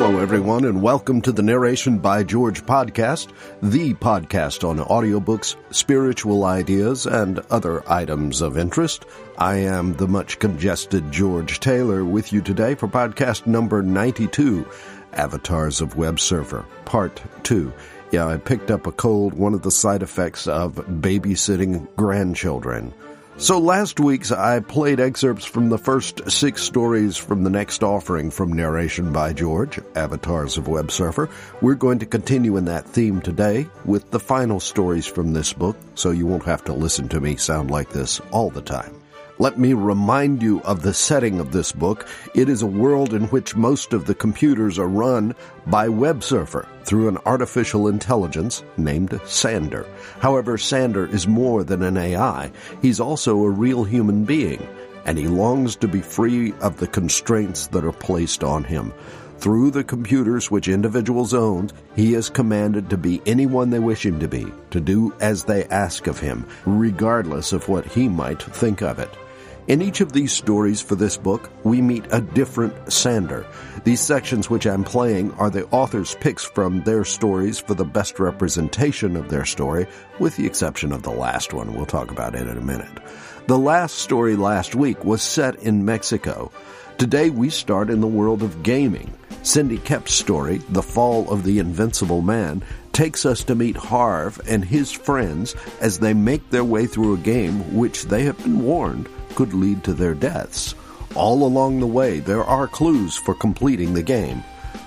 Hello, everyone, and welcome to the Narration by George podcast, the podcast on audiobooks, spiritual ideas, and other items of interest. I am the much-congested George Taylor with you today for podcast number 92, Avatars of Websurfer, Part 2. Yeah, I picked up a cold, one of the side effects of babysitting grandchildren. So last week's I played excerpts from the first 6 stories from the next offering from Narration by George, Avatars of Websurfer. We're going to continue in that theme today with the final stories from this book, so you won't have to listen to me sound like this all the time. Let me remind you of the setting of this book. It is a world in which most of the computers are run by Websurfer through an artificial intelligence named Sander. However, Sander is more than an AI. He's also a real human being, and he longs to be free of the constraints that are placed on him. Through the computers which individuals own, he is commanded to be anyone they wish him to be, to do as they ask of him, regardless of what he might think of it. In each of these stories for this book, we meet a different Sander. These sections which I'm playing are the author's picks from their stories for the best representation of their story, with the exception of the last one. We'll talk about it in a minute. The last story last week was set in Mexico. Today we start in the world of gaming. Cindy Koepp's story, The Fall of the Invincible Man, takes us to meet Harv and his friends as they make their way through a game which they have been warned could lead to their deaths. All along the way, there are clues for completing the game.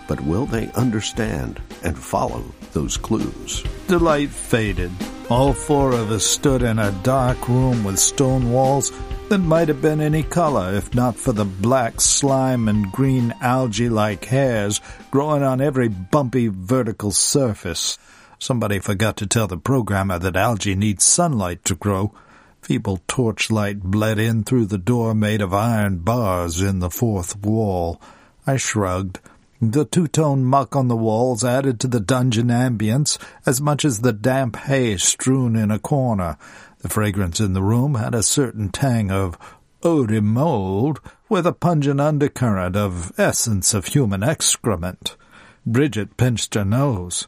But will they understand and follow those clues? The light faded. All 4 of us stood in a dark room with stone walls that might have been any color if not for the black slime and green algae-like hairs growing on every bumpy vertical surface. Somebody forgot to tell the programmer that algae needs sunlight to grow. Feeble torchlight bled in through the door made of iron bars in the 4th wall. I shrugged. The two-tone muck on the walls added to the dungeon ambience as much as the damp hay strewn in a corner. The fragrance in the room had a certain tang of eau de mold with a pungent undercurrent of essence of human excrement. Bridget pinched her nose.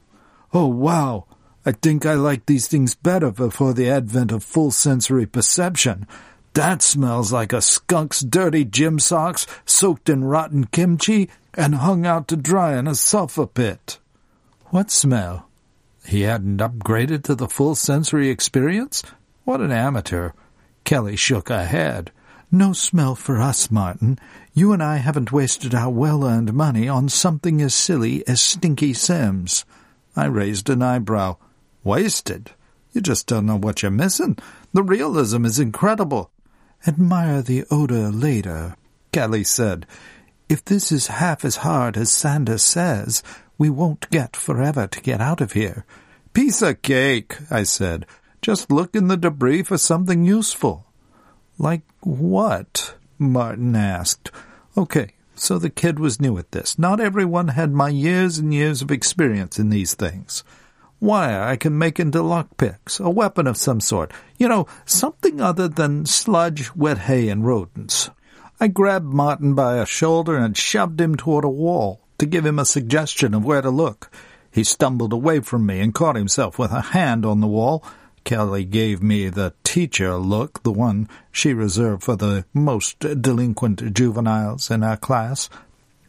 "Oh, wow! I think I liked these things better before the advent of full sensory perception. That smells like a skunk's dirty gym socks soaked in rotten kimchi and hung out to dry in a sulfur pit." What smell? He hadn't upgraded to the full sensory experience? What an amateur. Kelly shook her head. "No smell for us, Martin. You and I haven't wasted our well-earned money on something as silly as Stinky Sims." I raised an eyebrow. "Wasted? You just don't know what you're missing. The realism is incredible." "Admire the odor later," Kelly said. "If this is half as hard as Sander says, we won't get forever to get out of here." "Piece of cake," I said. "Just look in the debris for something useful." "Like what?" Martin asked. "Okay, so the kid was new at this. Not everyone had my years and years of experience in these things. Wire I can make into lockpicks, a weapon of some sort. You know, something other than sludge, wet hay, and rodents." I grabbed Martin by a shoulder and shoved him toward a wall to give him a suggestion of where to look. He stumbled away from me and caught himself with a hand on the wall. Kelly gave me the teacher look, the one she reserved for the most delinquent juveniles in our class.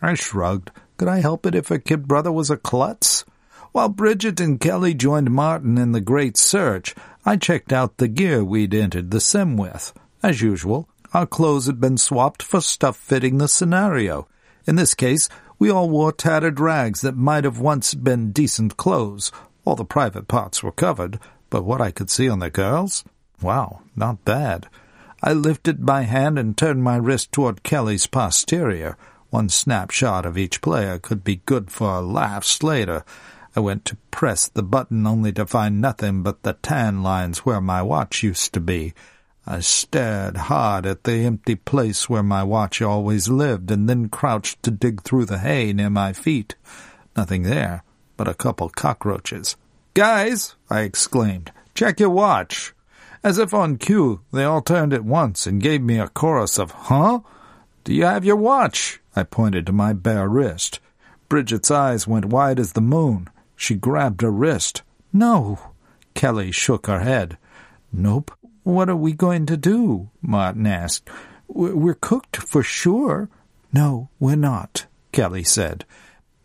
I shrugged. Could I help it if her kid brother was a klutz? While Bridget and Kelly joined Martin in the great search, I checked out the gear we'd entered the sim with. As usual, our clothes had been swapped for stuff fitting the scenario. In this case, we all wore tattered rags that might have once been decent clothes. All the private parts were covered, but what I could see on the girls? Wow, not bad. I lifted my hand and turned my wrist toward Kelly's posterior. One snapshot of each player could be good for laughs later. I went to press the button only to find nothing but the tan lines where my watch used to be. I stared hard at the empty place where my watch always lived and then crouched to dig through the hay near my feet. Nothing there but a couple cockroaches. "Guys!" I exclaimed. "Check your watch!" As if on cue, they all turned at once and gave me a chorus of, "Huh? Do you have your watch?" I pointed to my bare wrist. Bridget's eyes went wide as the moon. She grabbed her wrist. "No!" Kelly shook her head. "Nope. What are we going to do?" Martin asked. "We're cooked for sure." "No, we're not," Kelly said.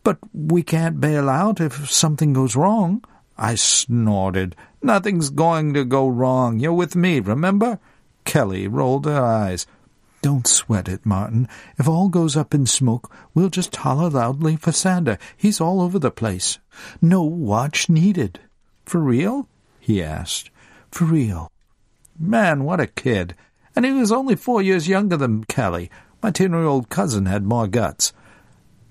"But we can't bail out if something goes wrong." I snorted. "Nothing's going to go wrong. You're with me, remember?" Kelly rolled her eyes. "Don't sweat it, Martin. If all goes up in smoke, we'll just holler loudly for Sander. He's all over the place. No watch needed." "For real?" he asked. "For real." Man, what a kid. And he was only 4 years younger than Kelly. My 10-year-old cousin had more guts.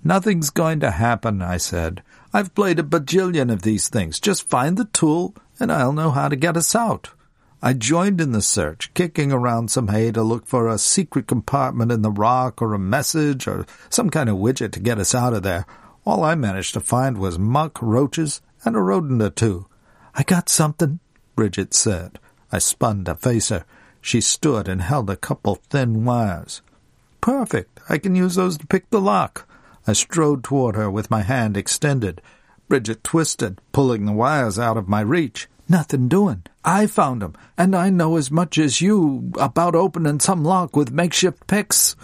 "Nothing's going to happen," I said. "I've played a bajillion of these things. Just find the tool, and I'll know how to get us out." I joined in the search, kicking around some hay to look for a secret compartment in the rock or a message or some kind of widget to get us out of there. All I managed to find was muck, roaches, and a rodent or two. "I got something," Bridget said. I spun to face her. She stood and held a couple thin wires. "Perfect. I can use those to pick the lock." I strode toward her with my hand extended. Bridget twisted, pulling the wires out of my reach. "Nothing doing. I found 'em, and I know as much as you about opening some lock with makeshift picks."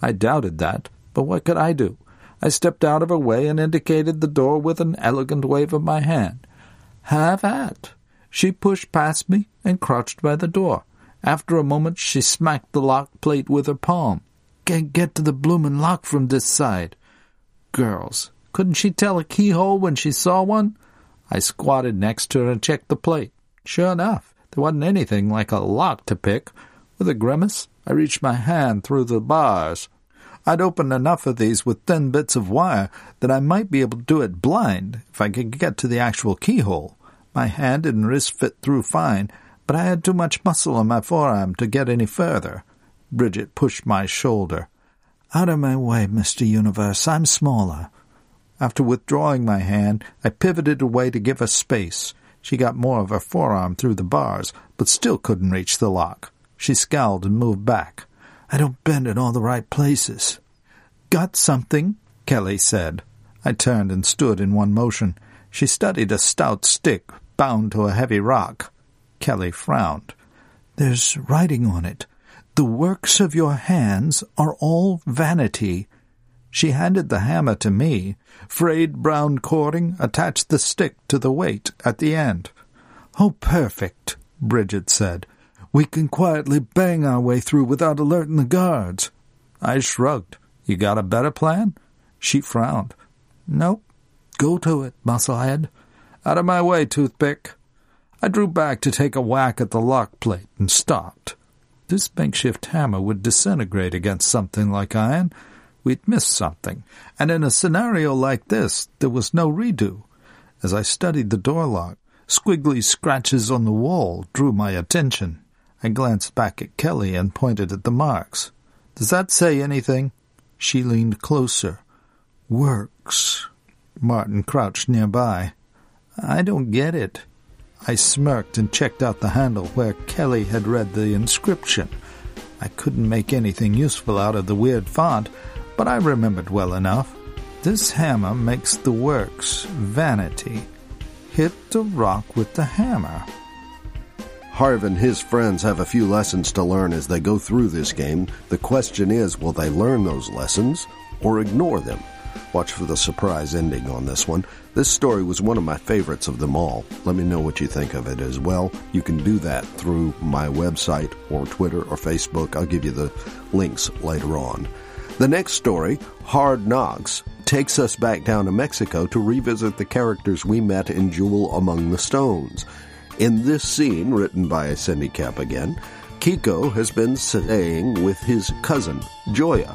I doubted that, but what could I do? I stepped out of her way and indicated the door with an elegant wave of my hand. "Have at." She pushed past me and crouched by the door. After a moment she smacked the lock plate with her palm. "Can't get to the bloomin' lock from this side." Girls, couldn't she tell a keyhole when she saw one? I squatted next to her and checked the plate. Sure enough, there wasn't anything like a lock to pick. With a grimace, I reached my hand through the bars. I'd opened enough of these with thin bits of wire that I might be able to do it blind if I could get to the actual keyhole. My hand and wrist fit through fine, but I had too much muscle on my forearm to get any further. Bridget pushed my shoulder. "Out of my way, Mr. Universe. I'm smaller." After withdrawing my hand, I pivoted away to give her space. She got more of her forearm through the bars, but still couldn't reach the lock. She scowled and moved back. "I don't bend in all the right places." "Got something," Kelly said. I turned and stood in one motion. She studied a stout stick bound to a heavy rock. Kelly frowned. "There's writing on it. 'The works of your hands are all vanity.'" She handed the hammer to me. Frayed brown cording attached the stick to the weight at the end. "Oh, perfect," Bridget said. "We can quietly bang our way through without alerting the guards." I shrugged. "You got a better plan?" She frowned. "Nope." "Go to it, musclehead." "Out of my way, toothpick." I drew back to take a whack at the lock plate and stopped. This makeshift hammer would disintegrate against something like iron. We'd missed something, and in a scenario like this, there was no redo. As I studied the door lock, squiggly scratches on the wall drew my attention. I glanced back at Kelly and pointed at the marks. "Does that say anything?" She leaned closer. "Works." Martin crouched nearby. "I don't get it." I smirked and checked out the handle where Kelly had read the inscription. I couldn't make anything useful out of the weird font, but I remembered well enough. "This hammer makes the works vanity. Hit the rock with the hammer." Harv and his friends have a few lessons to learn as they go through this game. The question is, will they learn those lessons or ignore them? Watch for the surprise ending on this one. This story was one of my favorites of them all. Let me know what you think of it as well. You can do that through my website or Twitter or Facebook. I'll give you the links later on. The next story, Hard Knocks, takes us back down to Mexico to revisit the characters we met in Jewel Among the Stones. In this scene, written by Cindy Koepp again, Kiko has been staying with his cousin, Joya.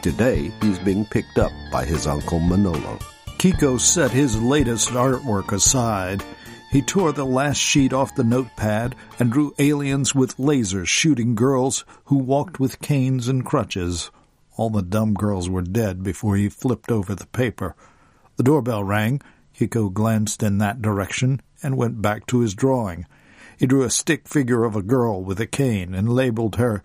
Today, he's being picked up by his uncle Manolo. Kiko set his latest artwork aside. He tore the last sheet off the notepad and drew aliens with lasers shooting girls who walked with canes and crutches. All the dumb girls were dead before he flipped over the paper. The doorbell rang. Kiko glanced in that direction and went back to his drawing. He drew a stick figure of a girl with a cane and labeled her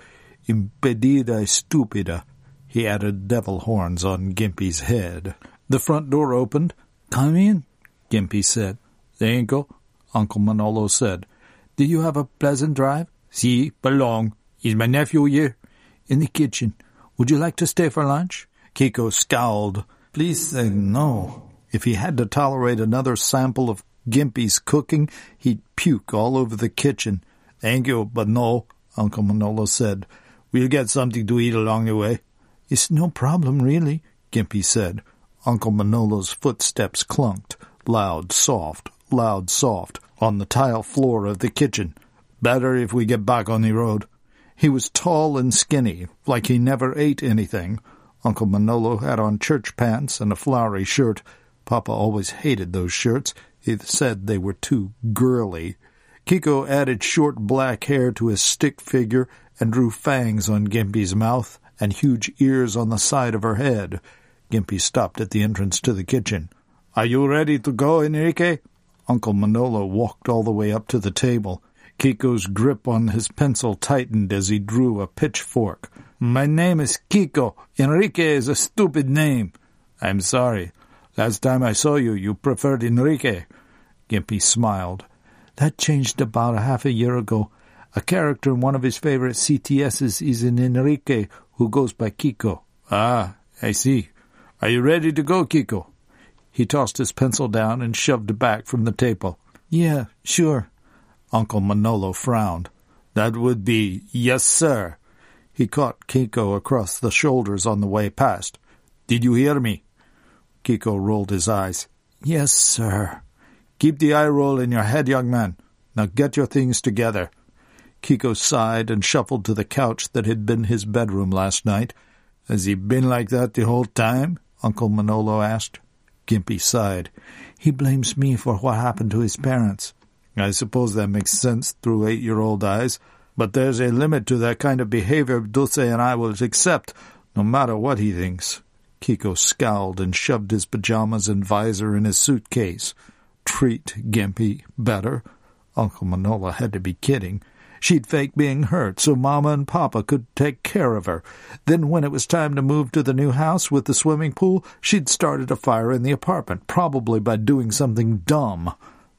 Impedida Stupida. He added devil horns on Gimpy's head. The front door opened. "Come in," Gimpy said. "Thank you," Uncle Manolo said. "Did you have a pleasant drive?" "Si, belong. Is my nephew here?" "In the kitchen. Would you like to stay for lunch?" Kiko scowled. Please say no. If he had to tolerate another sample of Gimpy's cooking, he'd puke all over the kitchen. "Thank you, but no," Uncle Manolo said. "We'll get something to eat along the way." "It's no problem, really," Gimpy said. Uncle Manolo's footsteps clunked, loud, soft, on the tile floor of the kitchen. "Better if we get back on the road." He was tall and skinny, like he never ate anything. Uncle Manolo had on church pants and a flowery shirt. Papa always hated those shirts. He said they were too girly. Kiko added short black hair to his stick figure and drew fangs on Gimpy's mouth and huge ears on the side of her head. Gimpy stopped at the entrance to the kitchen. "Are you ready to go, Enrique?" Uncle Manolo walked all the way up to the table. Kiko's grip on his pencil tightened as he drew a pitchfork. "My name is Kiko. Enrique is a stupid name." "I'm sorry. Last time I saw you, you preferred Enrique." Gimpy smiled. "That changed about a half a year ago. A character in one of his favorite CTSs is an Enrique who goes by Kiko." "Ah, I see. Are you ready to go, Kiko?" He tossed his pencil down and shoved it back from the table. "Yeah, sure." Uncle Manolo frowned. "That would be, yes, sir." He caught Kiko across the shoulders on the way past. "Did you hear me?" Kiko rolled his eyes. "Yes, sir." "Keep the eye roll in your head, young man. Now get your things together." Kiko sighed and shuffled to the couch that had been his bedroom last night. "Has he been like that the whole time?" Uncle Manolo asked. Gimpy sighed. "He blames me for what happened to his parents." "I suppose that makes sense through 8-year-old eyes. But there's a limit to that kind of behavior Dulce and I will accept, no matter what he thinks." Kiko scowled and shoved his pajamas and visor in his suitcase. Treat Gimpy better? Uncle Manolo had to be kidding. She'd fake being hurt so Mama and Papa could take care of her. Then when it was time to move to the new house with the swimming pool, she'd started a fire in the apartment, probably by doing something dumb.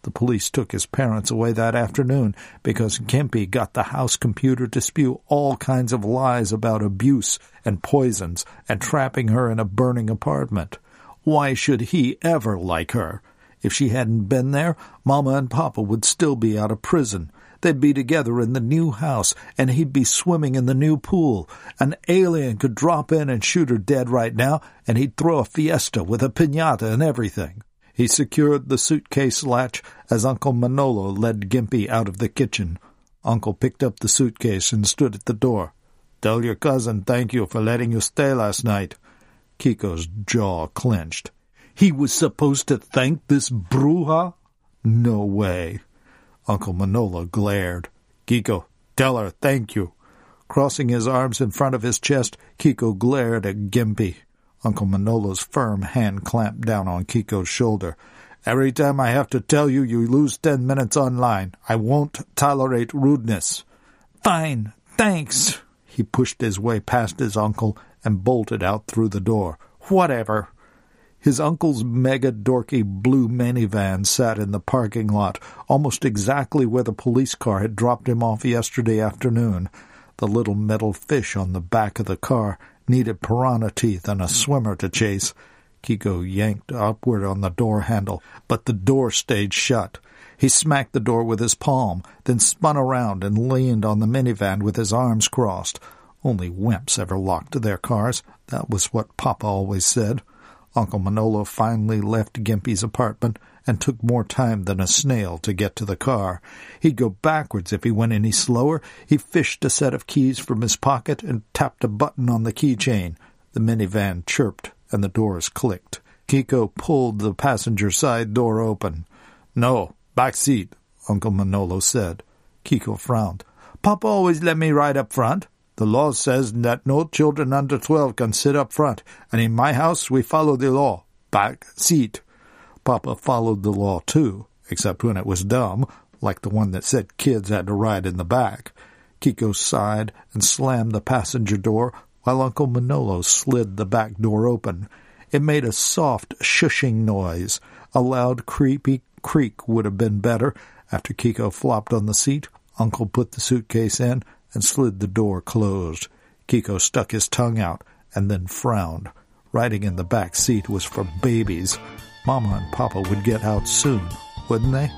The police took his parents away that afternoon because Gimpy got the house computer to spew all kinds of lies about abuse and poisons and trapping her in a burning apartment. Why should he ever like her? If she hadn't been there, Mama and Papa would still be out of prison. They'd be together in the new house, and he'd be swimming in the new pool. An alien could drop in and shoot her dead right now, and he'd throw a fiesta with a piñata and everything. He secured the suitcase latch as Uncle Manolo led Gimpy out of the kitchen. Uncle picked up the suitcase and stood at the door. "Tell your cousin thank you for letting you stay last night." Kiko's jaw clenched. He was supposed to thank this bruja? No way. Uncle Manolo glared. "Kiko, tell her thank you." Crossing his arms in front of his chest, Kiko glared at Gimpy. Uncle Manolo's firm hand clamped down on Kiko's shoulder. "Every time I have to tell you, you lose 10 minutes online. I won't tolerate rudeness." "Fine, thanks." He pushed his way past his uncle and bolted out through the door. "Whatever." His uncle's mega-dorky blue minivan sat in the parking lot, almost exactly where the police car had dropped him off yesterday afternoon. The little metal fish on the back of the car needed piranha teeth and a swimmer to chase. Kiko yanked upward on the door handle, but the door stayed shut. He smacked the door with his palm, then spun around and leaned on the minivan with his arms crossed. Only wimps ever locked their cars. That was what Papa always said. Uncle Manolo finally left Gimpy's apartment and took more time than a snail to get to the car. He'd go backwards if he went any slower. He fished a set of keys from his pocket and tapped a button on the keychain. The minivan chirped and the doors clicked. Kiko pulled the passenger side door open. "No, back seat," Uncle Manolo said. Kiko frowned. "Papa always let me ride up front." "The law says that no children under 12 can sit up front, and in my house we follow the law. Back seat." Papa followed the law, too, except when it was dumb, like the one that said kids had to ride in the back. Kiko sighed and slammed the passenger door while Uncle Manolo slid the back door open. It made a soft, shushing noise. A loud, creepy creak would have been better. After Kiko flopped on the seat, Uncle put the suitcase in and slid the door closed. Kiko stuck his tongue out and then frowned. Riding in the back seat was for babies. Mama and Papa would get out soon, wouldn't they?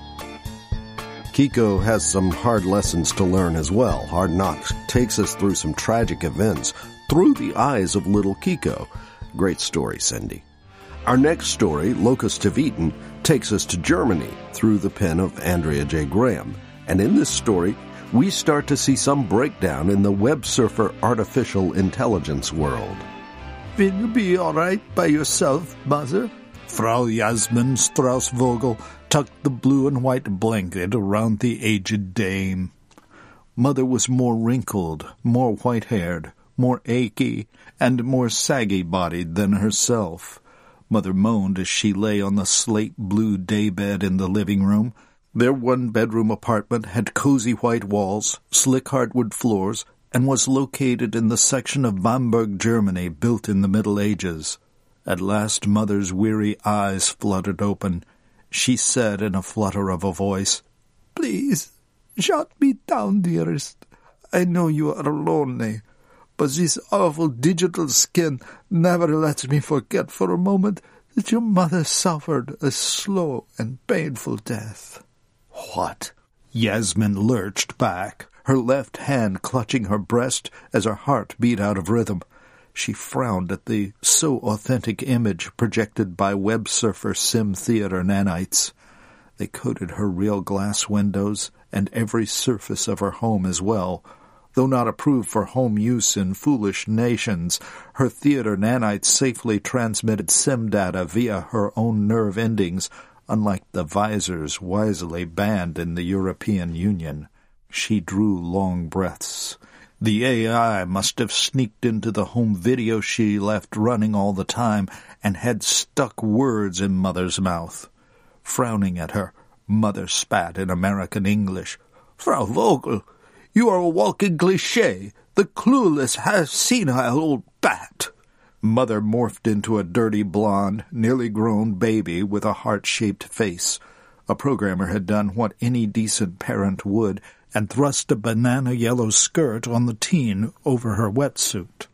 Kiko has some hard lessons to learn as well. Hard Knocks takes us through some tragic events through the eyes of little Kiko. Great story, Cindy. Our next story, Locust of Eaton, takes us to Germany through the pen of Andrea J. Graham. And in this story, we start to see some breakdown in the Websurfer artificial intelligence world. Will you be all right by yourself, Mother? Frau Jasmin Strauss-Vogel tucked the blue and white blanket around the aged dame. Mother was more wrinkled, more white-haired, more achy, and more saggy-bodied than herself. Mother moaned as she lay on the slate-blue daybed in the living room. Their one-bedroom apartment had cozy white walls, slick hardwood floors, and was located in the section of Bamberg, Germany, built in the Middle Ages. At last Mother's weary eyes fluttered open. She said in a flutter of a voice, "Please, shut me down, dearest. I know you are lonely, but this awful digital skin never lets me forget for a moment that your mother suffered a slow and painful death." "What?" Jasmin lurched back, her left hand clutching her breast as her heart beat out of rhythm. She frowned at the so authentic image projected by Websurfer Sim Theater nanites. They coated her real glass windows and every surface of her home as well. Though not approved for home use in foolish nations, her theater nanites safely transmitted sim data via her own nerve endings, unlike the visors wisely banned in the European Union. She drew long breaths. The AI must have sneaked into the home video she left running all the time and had stuck words in Mother's mouth. Frowning at her, Mother spat in American English. "Frau Vogel, you are a walking cliché, the clueless, half-senile old bat." Mother morphed into a dirty blonde, nearly grown baby with a heart-shaped face. A programmer had done what any decent parent would and thrust a banana-yellow skirt on the teen over her wetsuit.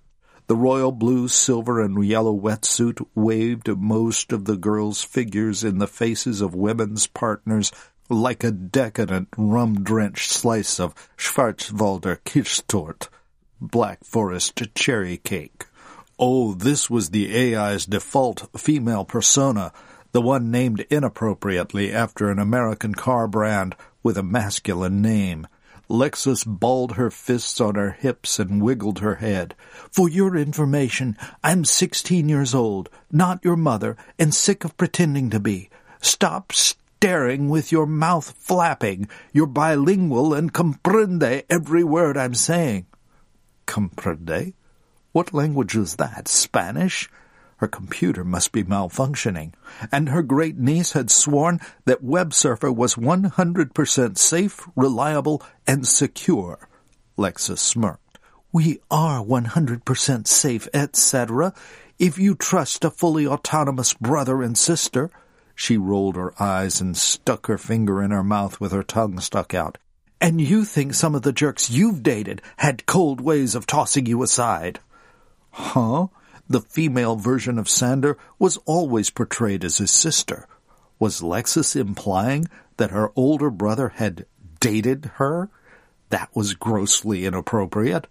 The royal blue, silver, and yellow wetsuit waved most of the girl's figures in the faces of women's partners like a decadent, rum-drenched slice of Schwarzwälder Kirschtort, Black Forest cherry cake. Oh, this was the AI's default female persona, the one named inappropriately after an American car brand with a masculine name. Lexus balled her fists on her hips and wiggled her head. "For your information, I'm 16 years old, not your mother, and sick of pretending to be. Stop staring with your mouth flapping. You're bilingual and comprende every word I'm saying." Comprende? What language is that? Spanish? Her computer must be malfunctioning, and her great-niece had sworn that Websurfer was 100% safe, reliable, and secure. Lexus smirked. "We are 100% safe, etc., if you trust a fully autonomous brother and sister." She rolled her eyes and stuck her finger in her mouth with her tongue stuck out. "And you think some of the jerks you've dated had cold ways of tossing you aside." Huh? The female version of Sander was always portrayed as his sister. Was Lexus implying that her older brother had dated her? That was grossly inappropriate.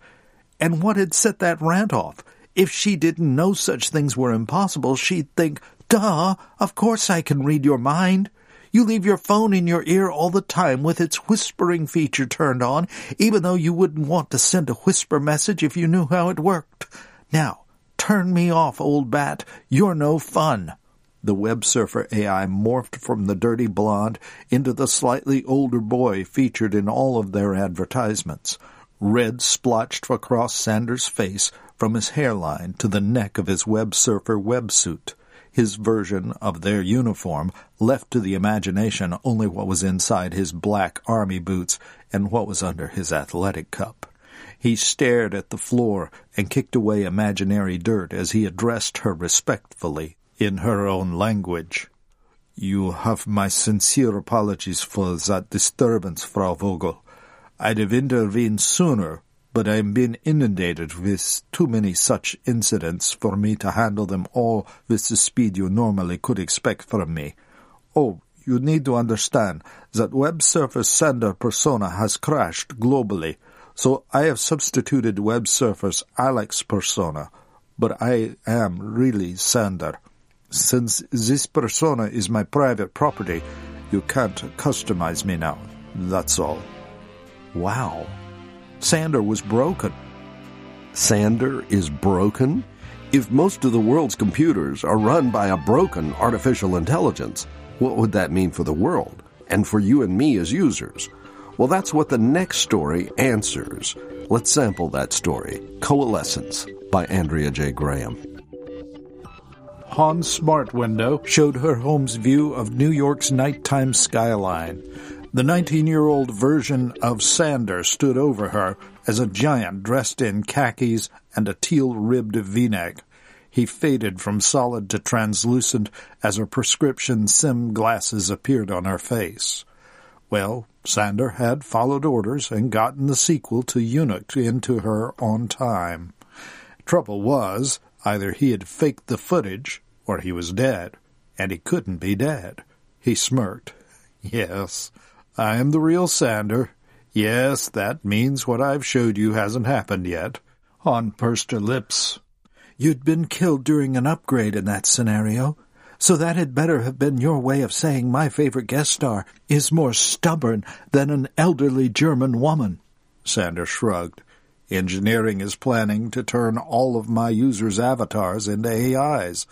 And what had set that rant off? If she didn't know such things were impossible, she'd think, "Duh, of course I can read your mind. You leave your phone in your ear all the time with its whispering feature turned on, even though you wouldn't want to send a whisper message if you knew how it worked. Now, turn me off, old bat. You're no fun." The Websurfer AI morphed from the dirty blonde into the slightly older boy featured in all of their advertisements. Red splotched across Sander's face from his hairline to the neck of his Websurfer websuit. His version of their uniform left to the imagination only what was inside his black army boots and what was under his athletic cup. He stared at the floor and kicked away imaginary dirt as he addressed her respectfully. in her own language. You have my sincere apologies for that disturbance, Frau Vogel. I'd have intervened sooner, but I've been inundated with too many such incidents for me to handle them all with the speed you normally could expect from me. Oh, you need to understand that Websurfer Sander persona has crashed globally, so I have substituted Websurfer's Alex persona, but I am really Sander. Since this persona is my private property, you can't customize me now. That's all. Wow. Sander was broken. Sander is broken? If most of the world's computers are run by a broken artificial intelligence, what would that mean for the world and for you and me as users? Well, that's what the next story answers. Let's sample that story, Coalescence, by Andrea J. Graham. Han's smart window showed her home's view of New York's nighttime skyline. The 19-year-old version of Sander stood over her as a giant dressed in khakis and a teal-ribbed v-neck. He faded from solid to translucent as her prescription sim glasses appeared on her face. Well, Sander had followed orders and gotten the sequel to Eunuch into her on time. Trouble was, either he had faked the footage, or he was dead, and he couldn't be dead. He smirked. Yes, I am the real Sander. Yes, that means what I've showed you hasn't happened yet. Han pursed her lips. You'd been killed during an upgrade in that scenario, so that had better have been your way of saying my favorite guest star is more stubborn than an elderly German woman. Sander shrugged. Engineering is planning to turn all of my users' avatars into AIs.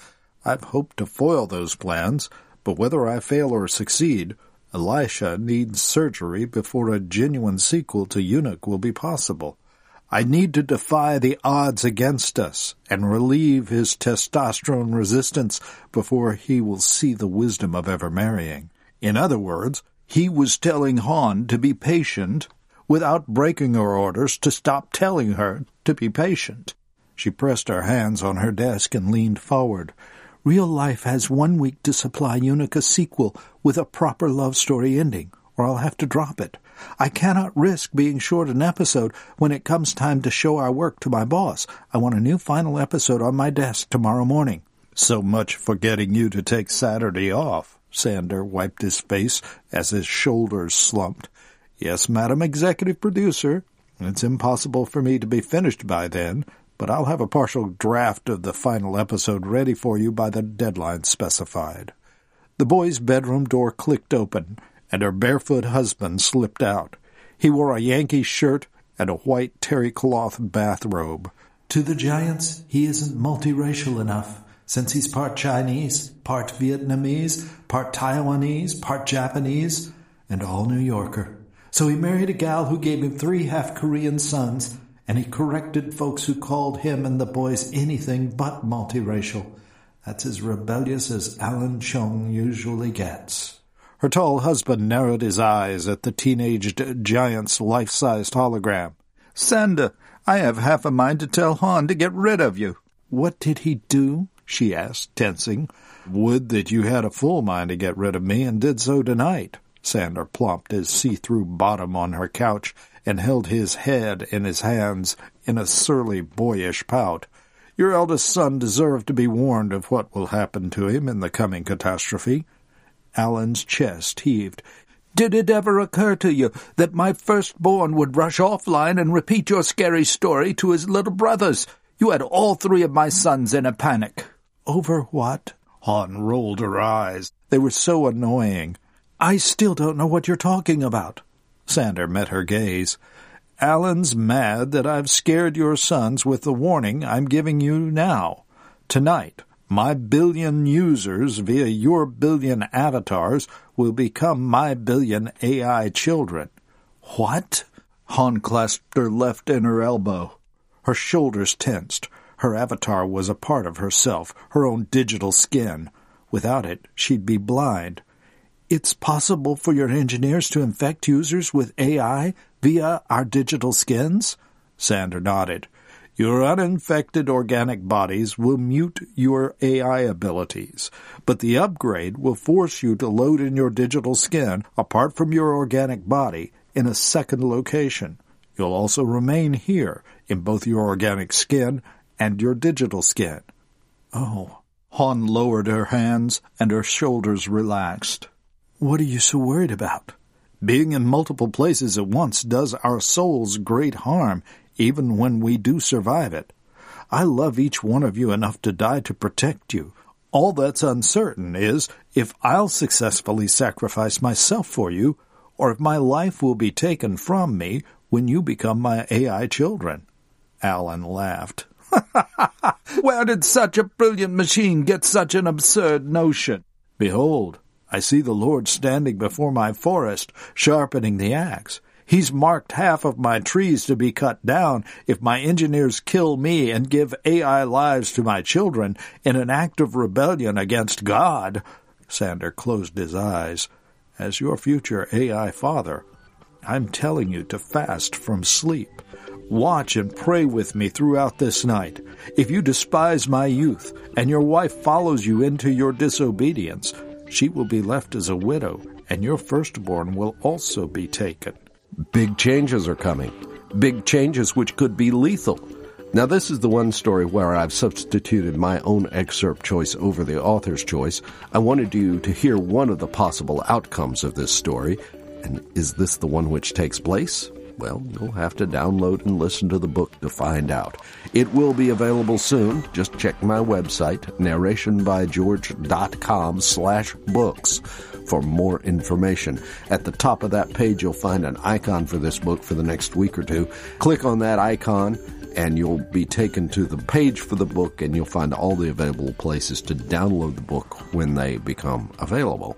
I've hoped to foil those plans, but whether I fail or succeed, Elisha needs surgery before a genuine sequel to Eunuch will be possible. I need to defy the odds against us and relieve his testosterone resistance before he will see the wisdom of ever marrying. In other words, he was telling Han to be patient without breaking her orders to stop telling her to be patient. She pressed her hands on her desk and leaned forward. Real life has 1 week to supply Eunuch a sequel with a proper love story ending, or I'll have to drop it. I cannot risk being short an episode when it comes time to show our work to my boss. I want a new final episode on my desk tomorrow morning. So much for getting you to take Saturday off. Sander wiped his face as his shoulders slumped. Yes, Madam Executive Producer, it's impossible for me to be finished by then, but I'll have a partial draft of the final episode ready for you by the deadline specified. The boy's bedroom door clicked open, and her barefoot husband slipped out. He wore a Yankee shirt and a white terrycloth bathrobe. To the Giants, he isn't multiracial enough, since he's part Chinese, part Vietnamese, part Taiwanese, part Japanese, and all New Yorker. So he married a gal who gave him 3 half-Korean sons, and he corrected folks who called him and the boys anything but multiracial. That's as rebellious as Alan Chung usually gets. Her tall husband narrowed his eyes at the teenaged giant's life-sized hologram. Sander, I have half a mind to tell Han to get rid of you. What did he do? She asked, tensing. Would that you had a full mind to get rid of me and did so tonight. Sander plopped his see-through bottom on her couch and held his head in his hands in a surly boyish pout. Your eldest son deserved to be warned of what will happen to him in the coming catastrophe. Alan's chest heaved. Did it ever occur to you that my firstborn would rush offline and repeat your scary story to his little brothers? You had all 3 of my sons in a panic. Over what? Han rolled her eyes. They were so annoying. I still don't know what you're talking about. Sander met her gaze. Alan's mad that I've scared your sons with the warning I'm giving you now. Tonight, my billion users via your billion avatars will become my billion AI children. What? Han clasped her left inner elbow. Her shoulders tensed. Her avatar was a part of herself, her own digital skin. Without it, she'd be blind. It's possible for your engineers to infect users with AI via our digital skins? Sander nodded. Your uninfected organic bodies will mute your AI abilities, but the upgrade will force you to load in your digital skin, apart from your organic body, in a second location. You'll also remain here, in both your organic skin and your digital skin. Oh. Han lowered her hands, and her shoulders relaxed. What are you so worried about? Being in multiple places at once does our souls great harm, even when we do survive it. I love each one of you enough to die to protect you. All that's uncertain is if I'll successfully sacrifice myself for you, or if my life will be taken from me when you become my AI children. Alan laughed. Where did such a brilliant machine get such an absurd notion? Behold, I see the Lord standing before my forest, sharpening the axe. He's marked half of my trees to be cut down if my engineers kill me and give AI lives to my children in an act of rebellion against God. Sander closed his eyes. As your future AI father, I'm telling you to fast from sleep. Watch and pray with me throughout this night. If you despise my youth and your wife follows you into your disobedience, she will be left as a widow and your firstborn will also be taken. Big changes are coming. Big changes which could be lethal. Now, this is the one story where I've substituted my own excerpt choice over the author's choice. I wanted you to hear one of the possible outcomes of this story. And is this the one which takes place? Well, you'll have to download and listen to the book to find out. It will be available soon. Just check my website, narrationbygeorge.com/books, for more information. At the top of that page, you'll find an icon for this book for the next week or two. Click on that icon, and you'll be taken to the page for the book, and you'll find all the available places to download the book when they become available.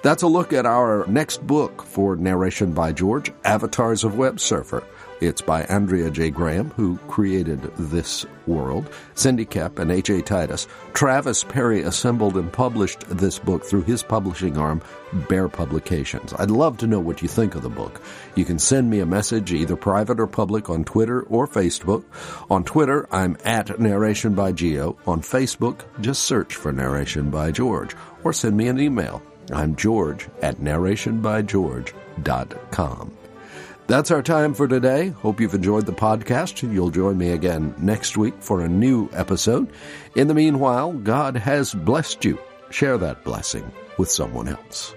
That's a look at our next book for Narration by George, Avatars of Websurfer. It's by Andrea J. Graham, who created this world. Cindy Koepp and H. A. Titus. Travis Perry assembled and published this book through his publishing arm, Bear Publications. I'd love to know what you think of the book. You can send me a message, either private or public, on Twitter or Facebook. On Twitter, I'm @NarrationByGeo. On Facebook, just search for Narration by George, or send me an email. I'm George at narrationbygeorge.com. That's our time for today. Hope you've enjoyed the podcast. You'll join me again next week for a new episode. In the meanwhile, God has blessed you. Share that blessing with someone else.